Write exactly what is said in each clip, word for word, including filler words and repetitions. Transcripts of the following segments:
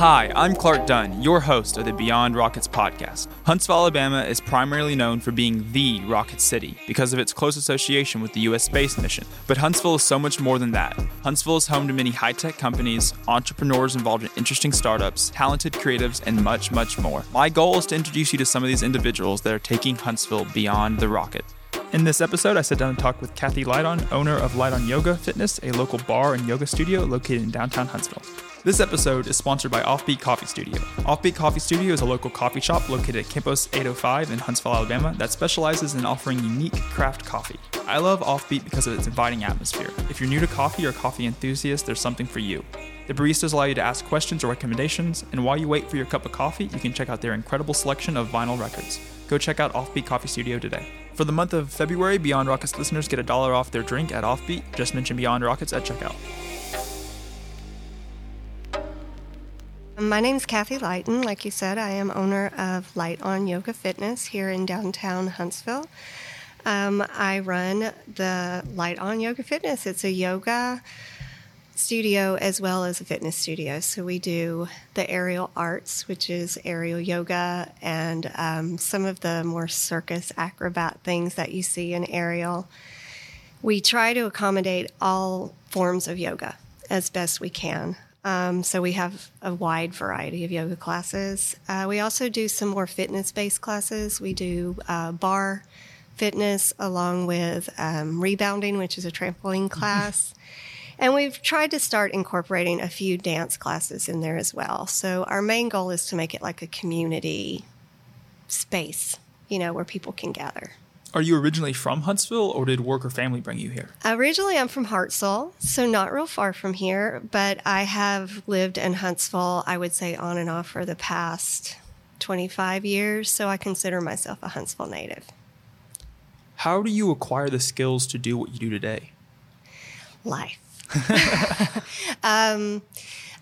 Hi, I'm Clark Dunn, your host of the Beyond Rockets podcast. Huntsville, Alabama is primarily known for being the Rocket City because of its close association with the U S space mission. But Huntsville is so much more than that. Huntsville is home to many high-tech companies, entrepreneurs involved in interesting startups, talented creatives, and much, much more. My goal is to introduce you to some of these individuals that are taking Huntsville beyond the rocket. In this episode, I sat down and talked with Kathy Lighton, owner of Light on Yoga Fitness, a local bar and yoga studio located in downtown Huntsville. This episode is sponsored by Offbeat Coffee Studio. Offbeat Coffee Studio is a local coffee shop located at Campos eight oh five in Huntsville, Alabama that specializes in offering unique craft coffee. I love Offbeat because of its inviting atmosphere. If you're new to coffee or coffee enthusiast, there's something for you. The baristas allow you to ask questions or recommendations, and while you wait for your cup of coffee, you can check out their incredible selection of vinyl records. Go check out Offbeat Coffee Studio today. For the month of February, Beyond Rockets listeners get a dollar off their drink at Offbeat. Just mention Beyond Rockets at checkout. My name's Kathy Lighton. Like you said, I am owner of Light on Yoga Fitness here in downtown Huntsville. Um, I run the Light on Yoga Fitness. It's a yoga studio as well as a fitness studio. So we do the aerial arts, which is aerial yoga, and um, some of the more circus acrobat things that you see in aerial. We try to accommodate all forms of yoga as best we can. Um, so we have a wide variety of yoga classes. Uh, we also do some more fitness-based classes. We do uh, bar fitness along with um, rebounding, which is a trampoline class. And we've tried to start incorporating a few dance classes in there as well. So our main goal is to make it like a community space, you know, where people can gather. Are you originally from Huntsville, or did work or family bring you here? Originally, I'm from Hartselle, so not real far from here, but I have lived in Huntsville, I would say, on and off for the past twenty-five years, so I consider myself a Huntsville native. How do you acquire the skills to do what you do today? Life. um,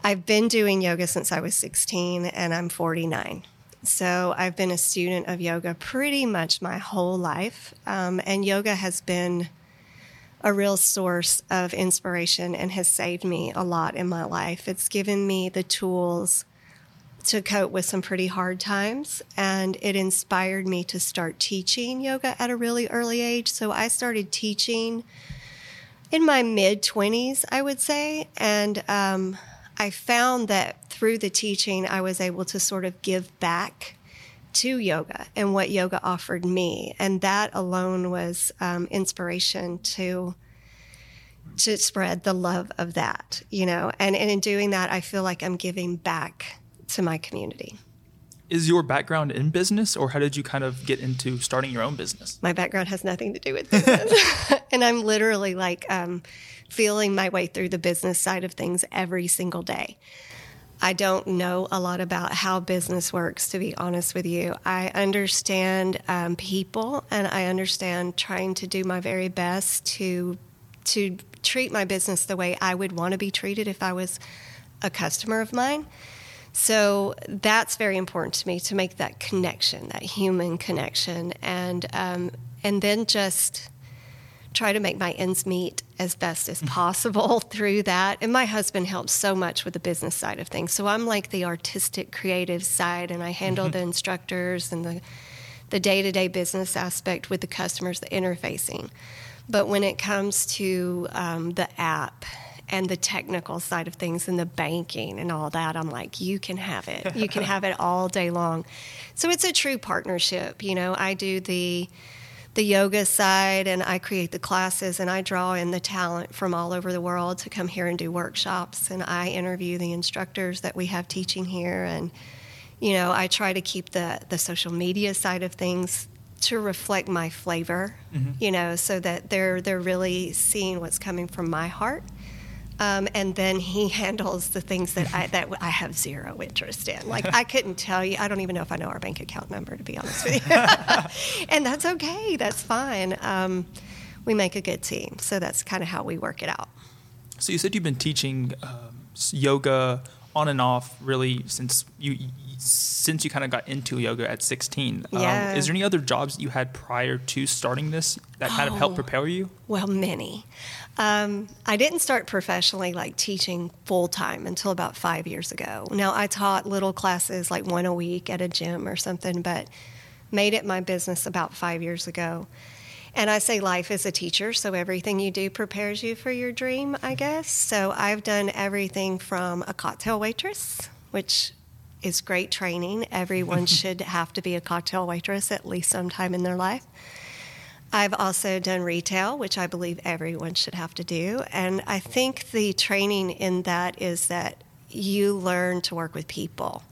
I've been doing yoga since I was sixteen, and I'm forty-nine. So I've been a student of yoga pretty much my whole life. Um, and yoga has been a real source of inspiration and has saved me a lot in my life. It's given me the tools to cope with some pretty hard times. And it inspired me to start teaching yoga at a really early age. So I started teaching in my mid-twenties, I would say. And um, I found that through the teaching, I was able to sort of give back to yoga and what yoga offered me. And that alone was um, inspiration to to spread the love of that, you know. And, and in doing that, I feel like I'm giving back to my community. Is your background in business, or how did you kind of get into starting your own business? My background has nothing to do with business. And I'm literally like um, feeling my way through the business side of things every single day. I don't know a lot about how business works, to be honest with you. I understand um, people, and I understand trying to do my very best to to treat my business the way I would want to be treated if I was a customer of mine. So that's very important to me, to make that connection, that human connection, and um, and then just try to make my ends meet as best as possible through that. And my husband helps so much with the business side of things. So I'm like the artistic, creative side, and I handle mm-hmm. the instructors and the the day-to-day business aspect with the customers, the interfacing. But when it comes to um, the app and the technical side of things and the banking and all that, I'm like, you can have it. You can have it all day long. So it's a true partnership. You know, I do the... the yoga side, and I create the classes, and I draw in the talent from all over the world to come here and do workshops, and I interview the instructors that we have teaching here, and you know, I try to keep the the social media side of things to reflect my flavor, mm-hmm. you know, so that they're they're really seeing what's coming from my heart. Um, and then he handles the things that I that I have zero interest in. Like, I couldn't tell you. I don't even know if I know our bank account number, to be honest with you. And that's okay. That's fine. Um, we make a good team. So that's kind of how we work it out. So you said you've been teaching um, yoga on and off really since you since you kind of got into yoga at sixteen. Yeah. Um, is there any other jobs you had prior to starting this that kind oh, of helped prepare you? Well, many. Um, I didn't start professionally like teaching full time until about five years ago. Now, I taught little classes like one a week at a gym or something, but made it my business about five years ago. And I say life is a teacher, so everything you do prepares you for your dream, I guess. So I've done everything from a cocktail waitress, which is great training. Everyone should have to be a cocktail waitress at least sometime in their life. I've also done retail, which I believe everyone should have to do. And I think the training in that is that you learn to work with people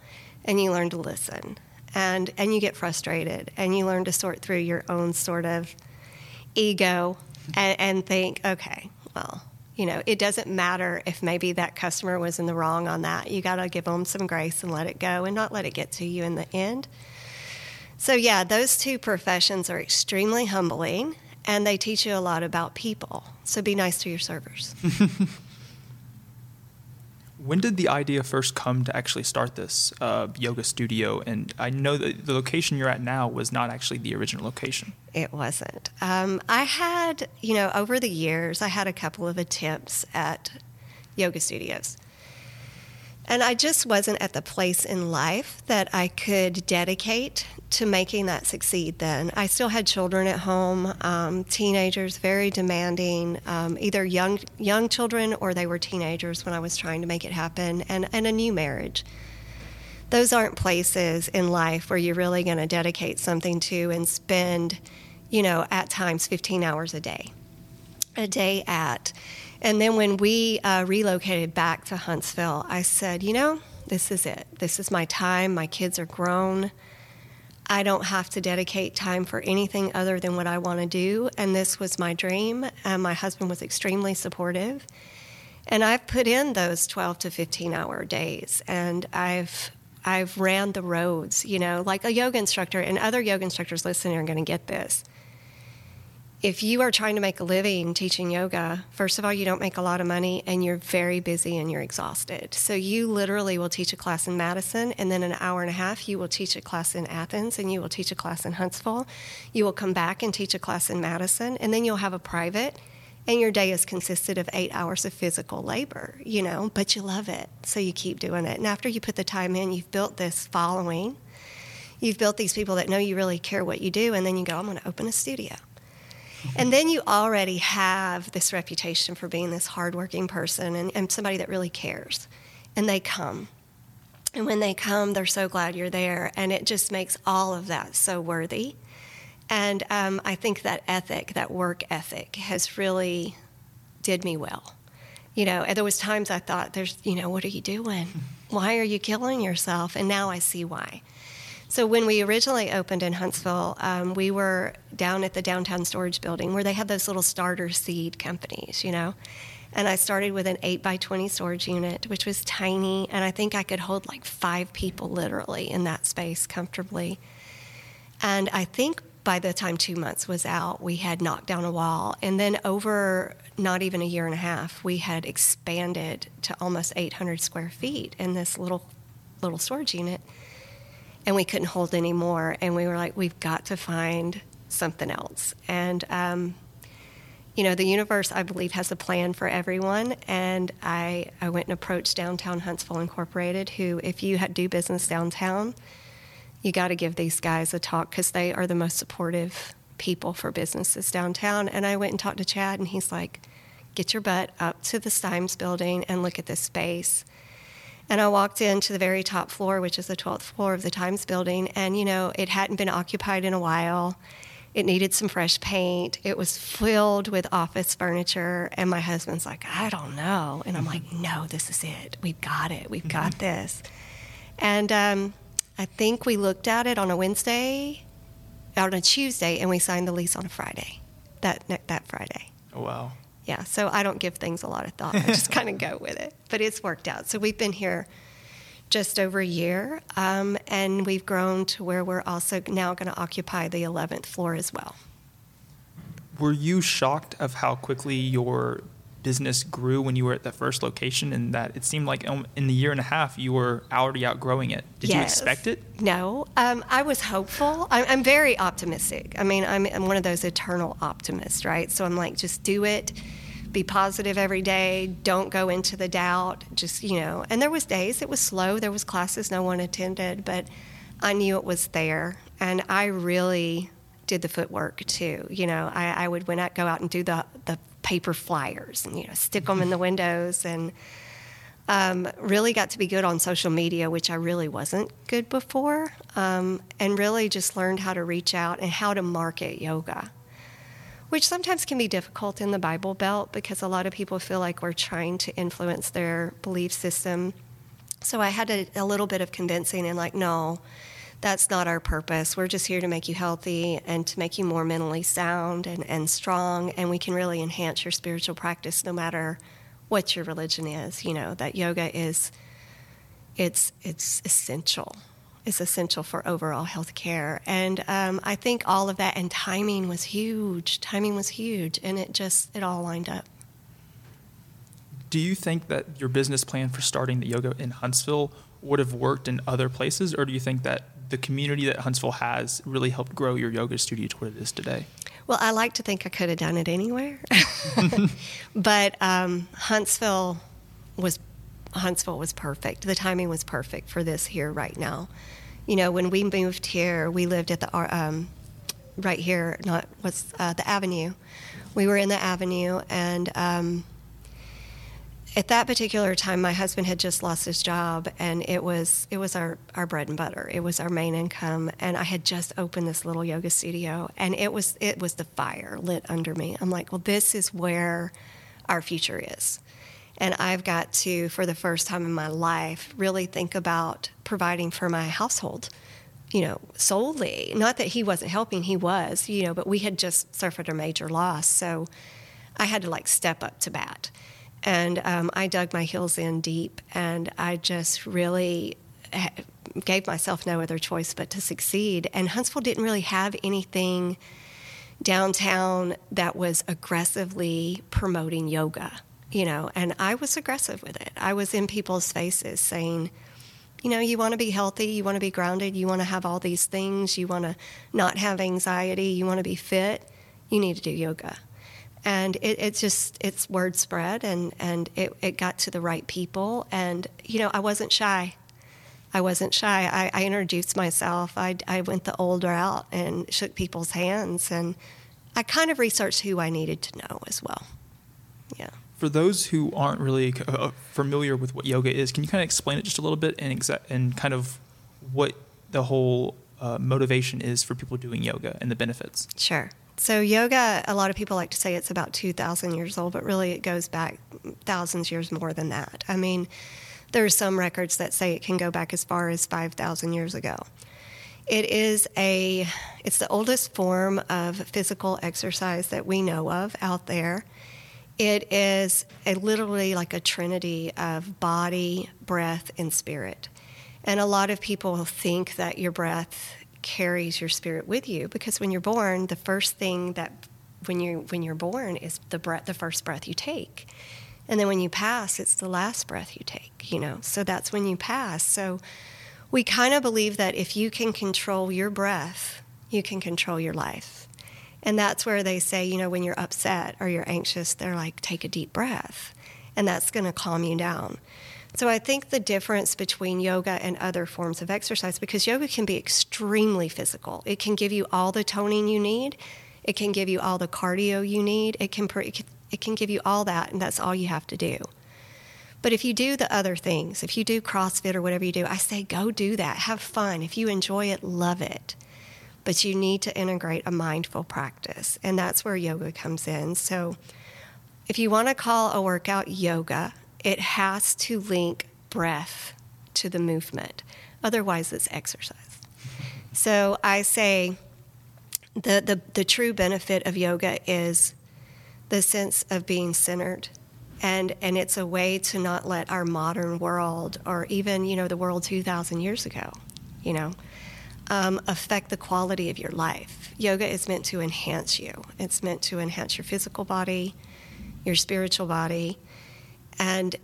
and you learn to listen and, and you get frustrated and you learn to sort through your own sort of ego and, and think, okay, well, you know, it doesn't matter if maybe that customer was in the wrong on that. You got to give them some grace and let it go and not let it get to you in the end. So, yeah, those two professions are extremely humbling, and they teach you a lot about people. So be nice to your servers. When did the idea first come to actually start this uh, yoga studio? And I know that the location you're at now was not actually the original location. It wasn't. Um, I had, you know, over the years, I had a couple of attempts at yoga studios. And I just wasn't at the place in life that I could dedicate to making that succeed then. I still had children at home, um, teenagers, very demanding, um, either young young children or they were teenagers when I was trying to make it happen, and, and a new marriage. Those aren't places in life where you're really going to dedicate something to and spend, you know, at times fifteen hours a day, a day at... And then when we uh, relocated back to Huntsville, I said, you know, this is it. This is my time. My kids are grown. I don't have to dedicate time for anything other than what I want to do. And this was my dream. And my husband was extremely supportive. And I've put in those twelve to fifteen hour days. And I've I've ran the roads, you know, like a yoga instructor, and other yoga instructors listening are going to get this. If you are trying to make a living teaching yoga, first of all, you don't make a lot of money and you're very busy and you're exhausted. So you literally will teach a class in Madison, and then an hour and a half, you will teach a class in Athens, and you will teach a class in Huntsville. You will come back and teach a class in Madison, and then you'll have a private, and your day is consisted of eight hours of physical labor, you know, but you love it. So you keep doing it. And after you put the time in, you've built this following. You've built these people that know you really care what you do, and then you go, I'm going to open a studio. And then you already have this reputation for being this hardworking person and, and somebody that really cares. And they come. And when they come, they're so glad you're there. And it just makes all of that so worthy. And um, I think that ethic, that work ethic, has really did me well. You know, and there was times I thought, "There's, you know, what are you doing? Why are you killing yourself?" And now I see why. So when we originally opened in Huntsville, um, we were down at the downtown storage building where they have those little starter seed companies, you know. And I started with an eight by twenty storage unit, which was tiny, and I think I could hold like five people literally in that space comfortably. And I think by the time two months was out, we had knocked down a wall. And then over not even a year and a half, we had expanded to almost eight hundred square feet in this little little storage unit. And we couldn't hold any more. And we were like, we've got to find something else. And, um, you know, the universe, I believe, has a plan for everyone. And I, I went and approached Downtown Huntsville Incorporated, who, if you had, do business downtown, you got to give these guys a talk because they are the most supportive people for businesses downtown. And I went and talked to Chad, and he's like, get your butt up to the Times building and look at this space. And I walked into the very top floor, which is the twelfth floor of the Times building. And, you know, it hadn't been occupied in a while. It needed some fresh paint. It was filled with office furniture. And my husband's like, I don't know. And I'm like, no, this is it. We've got it. We've got this. And um, I think we looked at it on a Wednesday, on a Tuesday, and we signed the lease on a Friday, that, that Friday. Oh, wow. Yeah, so I don't give things a lot of thought. I just kind of go with it. But it's worked out. So we've been here just over a year, um, and we've grown to where we're also now going to occupy the eleventh floor as well. Were you shocked of how quickly your business grew when you were at the first location, and that it seemed like in the year and a half you were already outgrowing it. Did yes. you expect it? No. Um, I was hopeful. I'm, I'm very optimistic. I mean, I'm, I'm one of those eternal optimists, right? So I'm like, just do it. Be positive every day. Don't go into the doubt. Just, you know, and there was days it was slow. There was classes no one attended, but I knew it was there. And I really did the footwork too. You know, I, I would when I go out and do the, the paper flyers and, you know, stick them in the windows, and um, really got to be good on social media, which I really wasn't good before. Um, and really just learned how to reach out and how to market yoga, which sometimes can be difficult in the Bible Belt because a lot of people feel like we're trying to influence their belief system. So I had a, a little bit of convincing and like, no, that's not our purpose. We're just here to make you healthy and to make you more mentally sound and, and strong, and we can really enhance your spiritual practice no matter what your religion is. You know, that yoga is, it's it's essential. It's essential for overall health care. And um, I think all of that, and timing was huge. Timing was huge, and it just, it all lined up. Do you think that your business plan for starting the yoga in Huntsville would have worked in other places, or do you think that the community that Huntsville has really helped grow your yoga studio to what it is today? Well, I like to think I could have done it anywhere. But um, Huntsville was Huntsville was perfect. The timing was perfect for this here right now. You know, when we moved here, we lived at the, um, right here, not what's uh, the Avenue. We were in the Avenue, and um, at that particular time, my husband had just lost his job, and it was it was our, our bread and butter. It was our main income, and I had just opened this little yoga studio, and it was it was the fire lit under me. I'm like, well, this is where our future is. And I've got to, for the first time in my life, really think about providing for my household, you know, solely. Not that he wasn't helping, he was, you know, but we had just suffered a major loss. So I had to, like, step up to bat. And um, I dug my heels in deep, and I just really gave myself no other choice but to succeed. And Huntsville didn't really have anything downtown that was aggressively promoting yoga. You know, and I was aggressive with it. I was in people's faces saying, you know, you want to be healthy, you want to be grounded, you want to have all these things, you want to not have anxiety, you want to be fit, you need to do yoga. And it, it just, it's word spread, and, and it, it got to the right people. And, you know, I wasn't shy. I wasn't shy. I, I introduced myself. I, I went the old route and shook people's hands. And I kind of researched who I needed to know as well. Yeah. For those who aren't really uh, familiar with what yoga is, can you kind of explain it just a little bit, and exa- and kind of what the whole uh, motivation is for people doing yoga and the benefits? Sure. So yoga, a lot of people like to say it's about two thousand years old, but really it goes back thousands of years more than that. I mean, there are some records that say it can go back as far as five thousand years ago. It is a, it's the oldest form of physical exercise that we know of out there. It is a literally like a trinity of body, breath, and spirit. And a lot of people think that your breath carries your spirit with you, because when you're born, the first thing that when you when you're born is the breath, the first breath you take. And then when you pass, it's the last breath you take, you know. So that's when you pass. So we kind of believe that if you can control your breath, you can control your life. And that's where they say, you know, when you're upset or you're anxious, they're like, take a deep breath, and that's going to calm you down. So I think the difference between yoga and other forms of exercise, because yoga can be extremely physical. It can give you all the toning you need. It can give you all the cardio you need. It can, it can give you all that, and that's all you have to do. But if you do the other things, if you do CrossFit or whatever you do, I say go do that. Have fun. If you enjoy it, love it. But you need to integrate a mindful practice, and that's where yoga comes in. So if you want to call a workout yoga, it has to link breath to the movement. Otherwise, it's exercise. So I say the, the, the true benefit of yoga is the sense of being centered, and, and it's a way to not let our modern world, or even, you know, the world two thousand years ago, you know, Um, affect the quality of your life. Yoga is meant to enhance you. It's meant to enhance your physical body, your spiritual body, and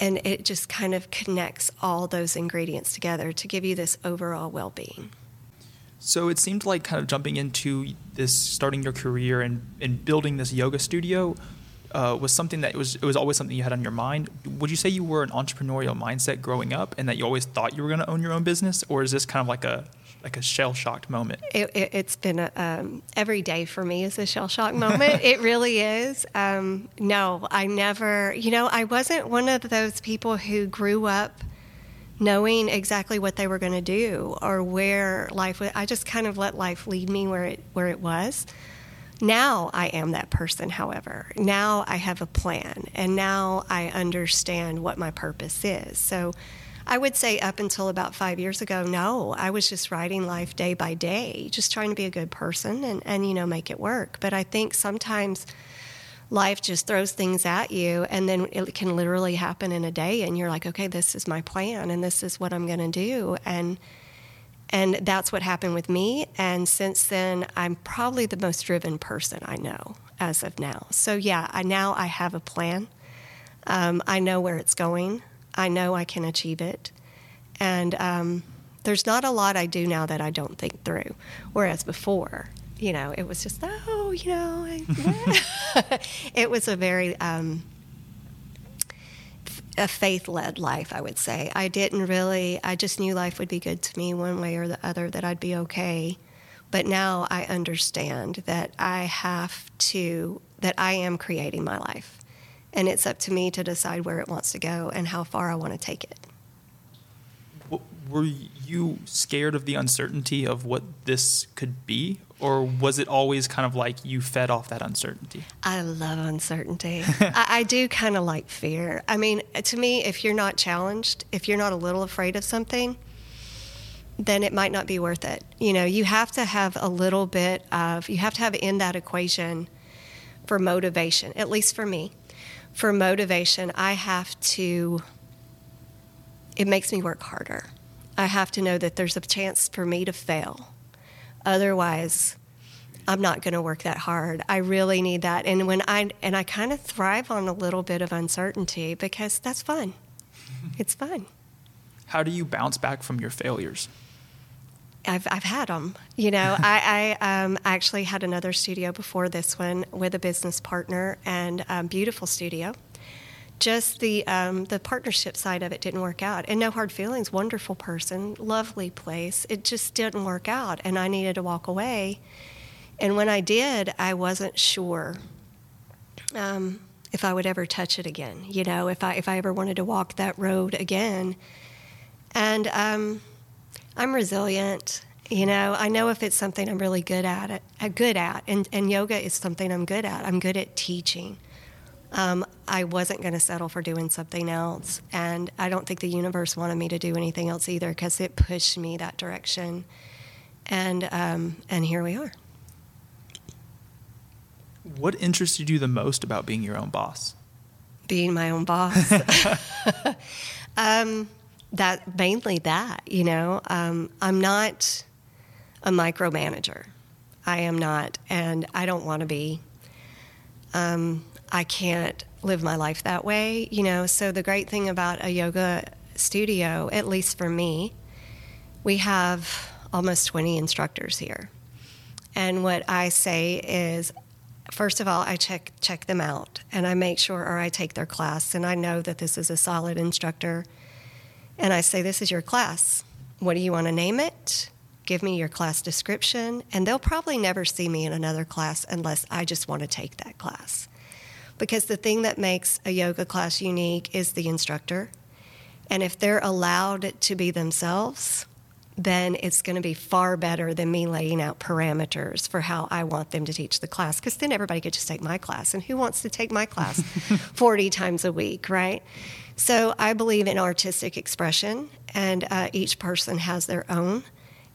and it just kind of connects all those ingredients together to give you this overall well-being. So it seemed like kind of jumping into this, starting your career and, and building this yoga studio uh, was something that was, it was always something you had on your mind. Would you say you were an entrepreneurial mindset growing up and that you always thought you were going to own your own business? Or is this kind of like a like a shell-shocked moment? It, it, it's been a, um, every day for me is a shell-shocked moment. It really is. Um, no, I never, you know, I wasn't one of those people who grew up knowing exactly what they were going to do or where life was. I just kind of let life lead me where it where it was. Now I am that person, however. Now I have a plan, and now I understand what my purpose is. So I would say up until about five years ago, no, I was just riding life day by day, just trying to be a good person and, and you know, make it work. But I think sometimes life just throws things at you, and then it can literally happen in a day, and you're like, okay, this is my plan, and this is what I'm going to do. And and that's what happened with me, and since then, I'm probably the most driven person I know as of now. So, yeah, I, now I have a plan. Um, I know where it's going. I know I can achieve it. And um, there's not a lot I do now that I don't think through, whereas before, you know, it was just, oh, you know, I, yeah. It was a very um, a faith-led life, I would say. I didn't really, I just knew life would be good to me one way or the other, that I'd be okay. But now I understand that I have to, that I am creating my life. And it's up to me to decide where it wants to go and how far I want to take it. Were you scared of the uncertainty of what this could be? Or was it always kind of like you fed off that uncertainty? I love uncertainty. I, I do kind of like fear. I mean, to me, if you're not challenged, if you're not a little afraid of something, then it might not be worth it. You know, you have to have a little bit of, you have to have in that equation for motivation, at least for me. For motivation, I have to, it makes me work harder. I have to know that there's a chance for me to fail. Otherwise, I'm not going to work that hard. I really need that. And when I and I kind of thrive on a little bit of uncertainty because that's fun. It's fun. How do you bounce back from your failures? I've I've had them. You know, I, I um, actually had another studio before this one with a business partner, and um, beautiful studio. Just the um, the partnership side of it didn't work out. And no hard feelings, wonderful person, lovely place. It just didn't work out, and I needed to walk away. And when I did, I wasn't sure um, if I would ever touch it again, you know, if I if I ever wanted to walk that road again. And um, I'm resilient, you know. I know if it's something I'm really good at, it, good at, and, and yoga is something I'm good at. I'm good at teaching. Um, I wasn't going to settle for doing something else, and I don't think the universe wanted me to do anything else either because it pushed me that direction, and um, and here we are. What interested you the most about being your own boss? Being my own boss. um, that mainly that, you know. Um, I'm not a micromanager. I am not, and I don't want to be. Um, I can't live my life that way, you know. So the great thing about a yoga studio, at least for me, we have almost twenty instructors here. And what I say is, first of all, I check check them out, and I make sure, or I take their class, and I know that this is a solid instructor. And I say, this is your class. What do you want to name it? Give me your class description. And they'll probably never see me in another class unless I just want to take that class. Because the thing that makes a yoga class unique is the instructor. And if they're allowed to be themselves, then it's going to be far better than me laying out parameters for how I want them to teach the class. Because then everybody could just take my class. And who wants to take my class forty times a week, right? So I believe in artistic expression, and uh, each person has their own.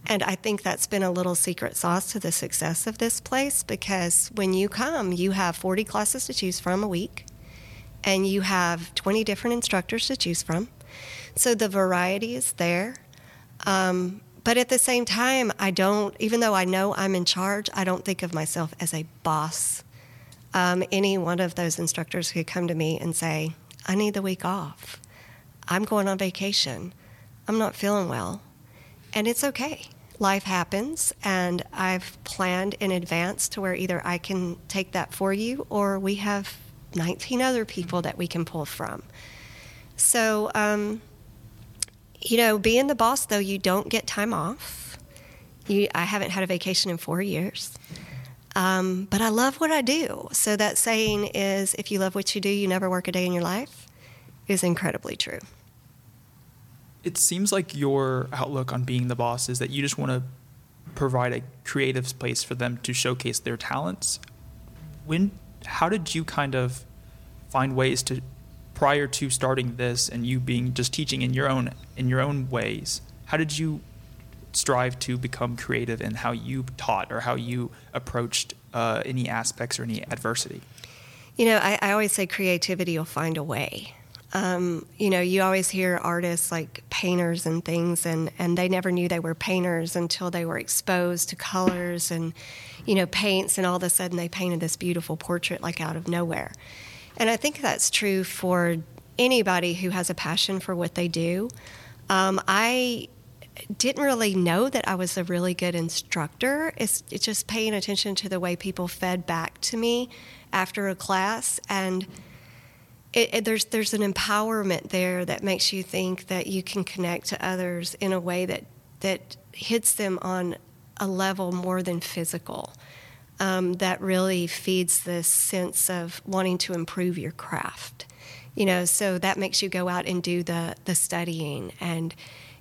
And I think that's been a little secret sauce to the success of this place, because when you come, you have forty classes to choose from a week, and you have twenty different instructors to choose from. So the variety is there. Um, but at the same time, I don't, even though I know I'm in charge, I don't think of myself as a boss. um, any one of those instructors could come to me and say, I need the week off. I'm going on vacation. I'm not feeling well. And it's okay. Life happens, and I've planned in advance to where either I can take that for you or we have nineteen other people that we can pull from. So, um, you know, being the boss, though, you don't get time off. You, I haven't had a vacation in four years. Um, but I love what I do. So that saying is, if you love what you do, you never work a day in your life, is incredibly true. It seems like your outlook on being the boss is that you just want to provide a creative place for them to showcase their talents. When, how did you kind of find ways to, prior to starting this and you being just teaching in your own in your own ways, how did you strive to become creative in how you taught or how you approached uh, any aspects or any adversity? You know, I, I always say creativity will find a way. Um, you know, you always hear artists like painters and things, and, and they never knew they were painters until they were exposed to colors and, you know, paints, and all of a sudden they painted this beautiful portrait like out of nowhere. And I think that's true for anybody who has a passion for what they do. Um, I didn't really know that I was a really good instructor. It's, it's just paying attention to the way people fed back to me after a class, and It, it, there's there's an empowerment there that makes you think that you can connect to others in a way that that hits them on a level more than physical. Um, that really feeds this sense of wanting to improve your craft. You know, so that makes you go out and do the the studying and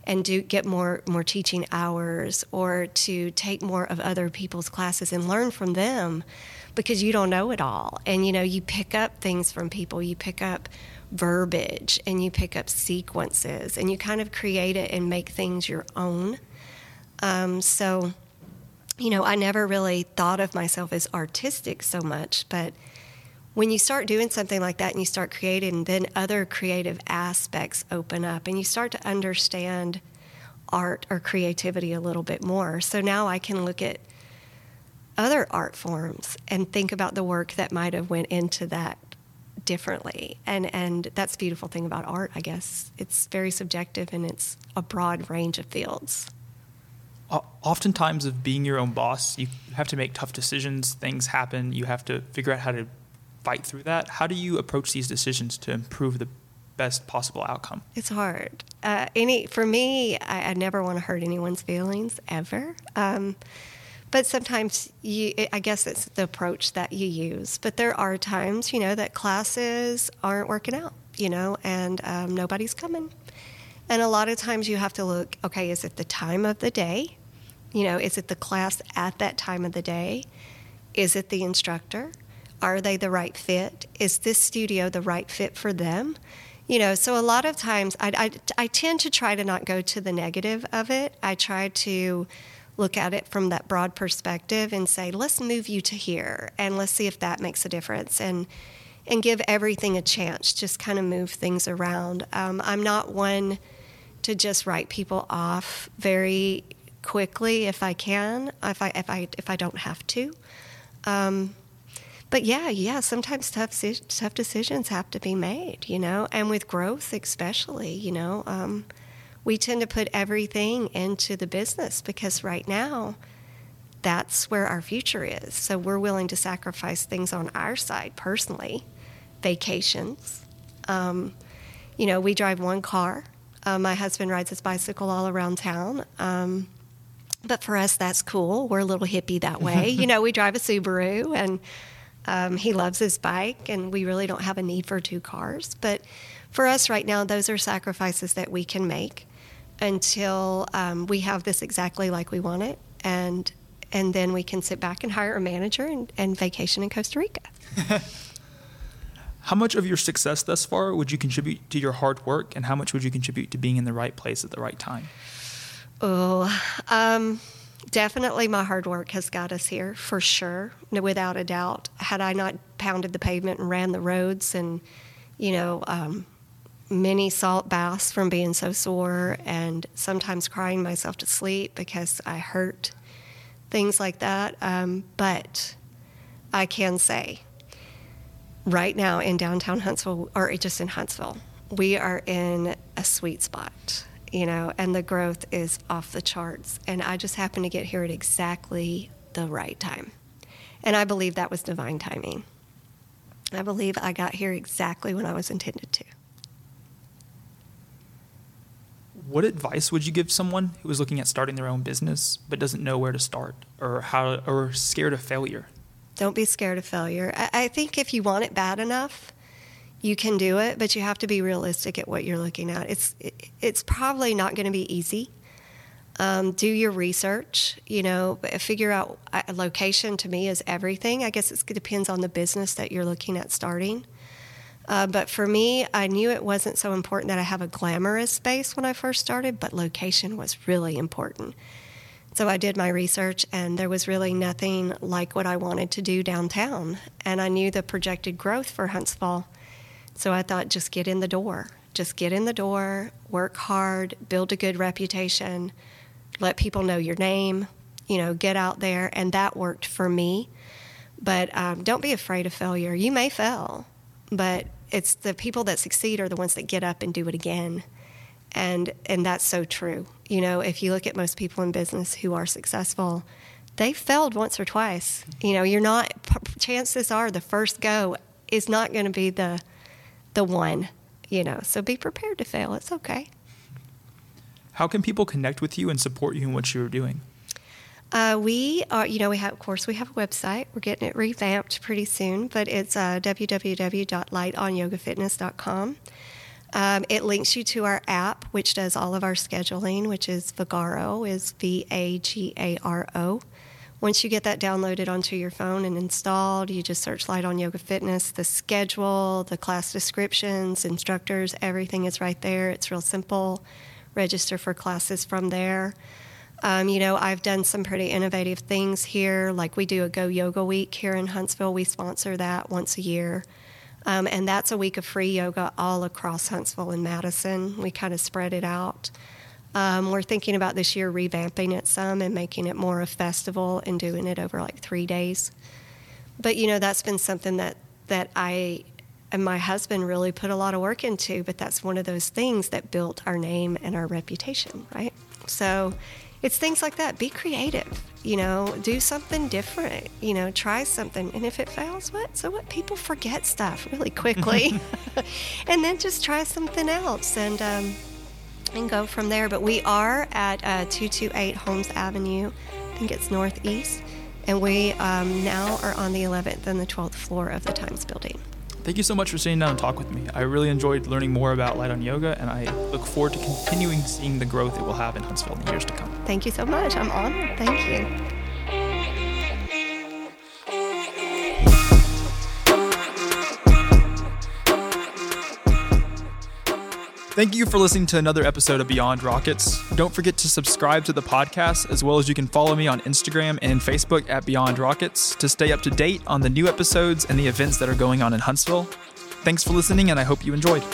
and do get more more teaching hours, or to take more of other people's classes and learn from them, because you don't know it all. And, you know, you pick up things from people. You pick up verbiage, and you pick up sequences, and you kind of create it and make things your own. Um, so, you know, I never really thought of myself as artistic so much, but when you start doing something like that and you start creating, then other creative aspects open up, and you start to understand art or creativity a little bit more. So now I can look at other art forms and think about the work that might have went into that differently. And and that's the beautiful thing about art, I guess. It's very subjective, and it's a broad range of fields. Oftentimes of being your own boss, you have to make tough decisions, things happen, you have to figure out how to fight through that. How do you approach these decisions to improve the best possible outcome? It's hard. Uh, any For me, I, I never want to hurt anyone's feelings, ever. Um But sometimes, you, I guess it's the approach that you use. But there are times, you know, that classes aren't working out, you know, and um, nobody's coming. And a lot of times you have to look, okay, is it the time of the day? You know, is it the class at that time of the day? Is it the instructor? Are they the right fit? Is this studio the right fit for them? You know, so a lot of times I, I, I tend to try to not go to the negative of it. I try to look at it from that broad perspective and say, let's move you to here, and let's see if that makes a difference, and and give everything a chance, just kind of move things around. Um, I'm not one to just write people off very quickly if I can, if I if I, if I don't have to. Um, but yeah, yeah, sometimes tough, tough decisions have to be made, you know, and with growth especially, you know, um, we tend to put everything into the business because right now that's where our future is. So we're willing to sacrifice things on our side personally, vacations. Um, you know, we drive one car. Uh, my husband rides his bicycle all around town. Um, but for us, that's cool. We're a little hippie that way. You know, we drive a Subaru, and um, he loves his bike, and we really don't have a need for two cars. But for us right now, those are sacrifices that we can make until um, we have this exactly like we want it, and and then we can sit back and hire a manager and, and vacation in Costa Rica. How much of your success thus far would you contribute to your hard work, and how much would you contribute to being in the right place at the right time? Oh, um, definitely my hard work has got us here, for sure, without a doubt. Had I not pounded the pavement and ran the roads and, you know, um, many salt baths from being so sore, and sometimes crying myself to sleep because I hurt, things like that. Um, but I can say right now in downtown Huntsville, or just in Huntsville, we are in a sweet spot, you know, and the growth is off the charts. And I just happened to get here at exactly the right time. And I believe that was divine timing. I believe I got here exactly when I was intended to. What advice would you give someone who is looking at starting their own business but doesn't know where to start, or how, or scared of failure? Don't be scared of failure. I, I think if you want it bad enough, you can do it, but you have to be realistic at what you're looking at. It's it, it's probably not going to be easy. Um, do your research, you know, figure out a location. To me is everything. I guess it's, it depends on the business that you're looking at starting. Uh, but for me, I knew it wasn't so important that I have a glamorous space when I first started, but location was really important. So I did my research, and there was really nothing like what I wanted to do downtown. And I knew the projected growth for Huntsville. So I thought, just get in the door. Just get in the door, work hard, build a good reputation, let people know your name, you know, get out there. And that worked for me. But um, don't be afraid of failure. You may fail, but it's the people that succeed are the ones that get up and do it again. And and that's so true. You know, if you look at most people in business who are successful, they failed once or twice. You know, you're not, chances are the first go is not going to be the the one, you know. So be prepared to fail. It's okay. How can people connect with you and support you in what you're doing? Uh, we are, you know, we have, of course, we have a website. We're getting it revamped pretty soon, but it's uh, w w w dot light on yoga fitness dot com. Um, it links you to our app, which does all of our scheduling, which is Vagaro, is V A G A R O. Once you get that downloaded onto your phone and installed, you just search Light on Yoga Fitness, the schedule, the class descriptions, instructors, everything is right there. It's real simple. Register for classes from there. Um, you know, I've done some pretty innovative things here. Like we do a Go Yoga Week here in Huntsville. We sponsor that once a year. Um, and that's a week of free yoga all across Huntsville and Madison. We kind of spread it out. Um, we're thinking about this year revamping it some and making it more a festival and doing it over like three days. But, you know, that's been something that, that I and my husband really put a lot of work into. But that's one of those things that built our name and our reputation, right? So it's things like that. Be creative, you know, do something different, you know, try something. And if it fails, what? So what? People forget stuff really quickly. And then just try something else and um, and go from there. But we are at uh, two twenty-eight Holmes Avenue. I think it's northeast. And we um, now are on the eleventh and the twelfth floor of the Times building. Thank you so much for sitting down and talking with me. I really enjoyed learning more about Light on Yoga, and I look forward to continuing seeing the growth it will have in Huntsville in the years to come. Thank you so much. I'm honored. Thank you. Thank you for listening to another episode of Beyond Rockets. Don't forget to subscribe to the podcast, as well as you can follow me on Instagram and Facebook at Beyond Rockets to stay up to date on the new episodes and the events that are going on in Huntsville. Thanks for listening, and I hope you enjoyed.